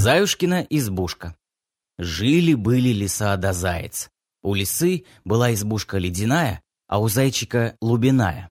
Заюшкина избушка. Жили-были лиса да заяц. У лисы была избушка ледяная, а у зайчика лубиная.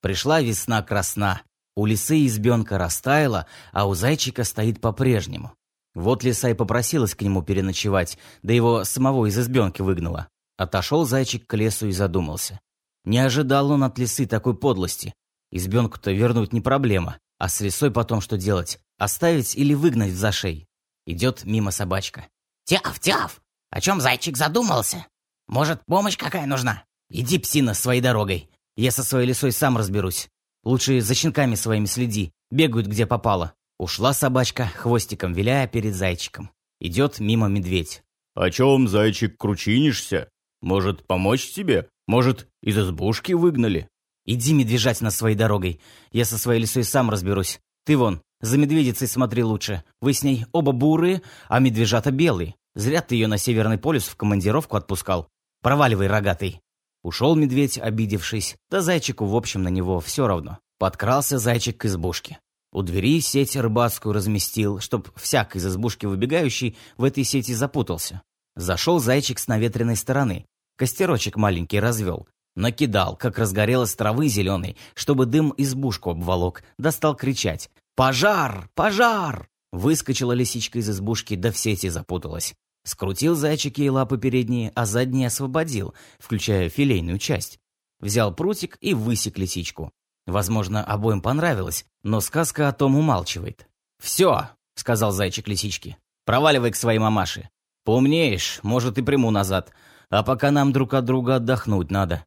Пришла весна красна, у лисы избенка растаяла, а у зайчика стоит по-прежнему. Вот лиса и попросилась к нему переночевать, да его самого из избенки выгнала. Отошел зайчик к лесу и задумался. Не ожидал он от лисы такой подлости. Избенку-то вернуть не проблема, а с лисой потом что делать? Оставить или выгнать в зашей? Идет мимо собачка. «Тяф-тяф! О чем зайчик задумался? Может, помощь какая нужна? Иди, псина, своей дорогой. Я со своей лисой сам разберусь. Лучше за щенками своими следи. Бегают, где попало». Ушла собачка, хвостиком виляя перед зайчиком. Идет мимо медведь. «О чем, зайчик, кручинишься? Может, помочь тебе? Может, из избушки выгнали?» «Иди, медвежать, на своей дорогой. Я со своей лисой сам разберусь. Ты вон, за медведицей смотри лучше. Вы с ней оба бурые, а медвежата белые. Зря ты ее на Северный полюс в командировку отпускал. Проваливай, рогатый». Ушел медведь, обидевшись, да зайчику, в общем, на него все равно. Подкрался зайчик к избушке. У двери сеть рыбацкую разместил, чтоб всяк из избушки выбегающий в этой сети запутался. Зашел зайчик с наветренной стороны. Костерочек маленький развел. Накидал, как разгорелась травы зеленой, чтобы дым избушку обволок, да стал кричать: «Пожар! Пожар!» Выскочила лисичка из избушки, да в сети запуталась. Скрутил зайчик ей лапы передние, а задние освободил, включая филейную часть. Взял прутик и высек лисичку. Возможно, обоим понравилось, но сказка о том умалчивает. «Все!» — сказал зайчик лисичке. «Проваливай к своей мамаше. Поумнеешь, может, и приму назад. А пока нам друг от друга отдохнуть надо».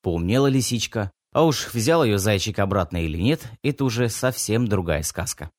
Поумнела лисичка, а уж взял ее зайчик обратно или нет, это уже совсем другая сказка.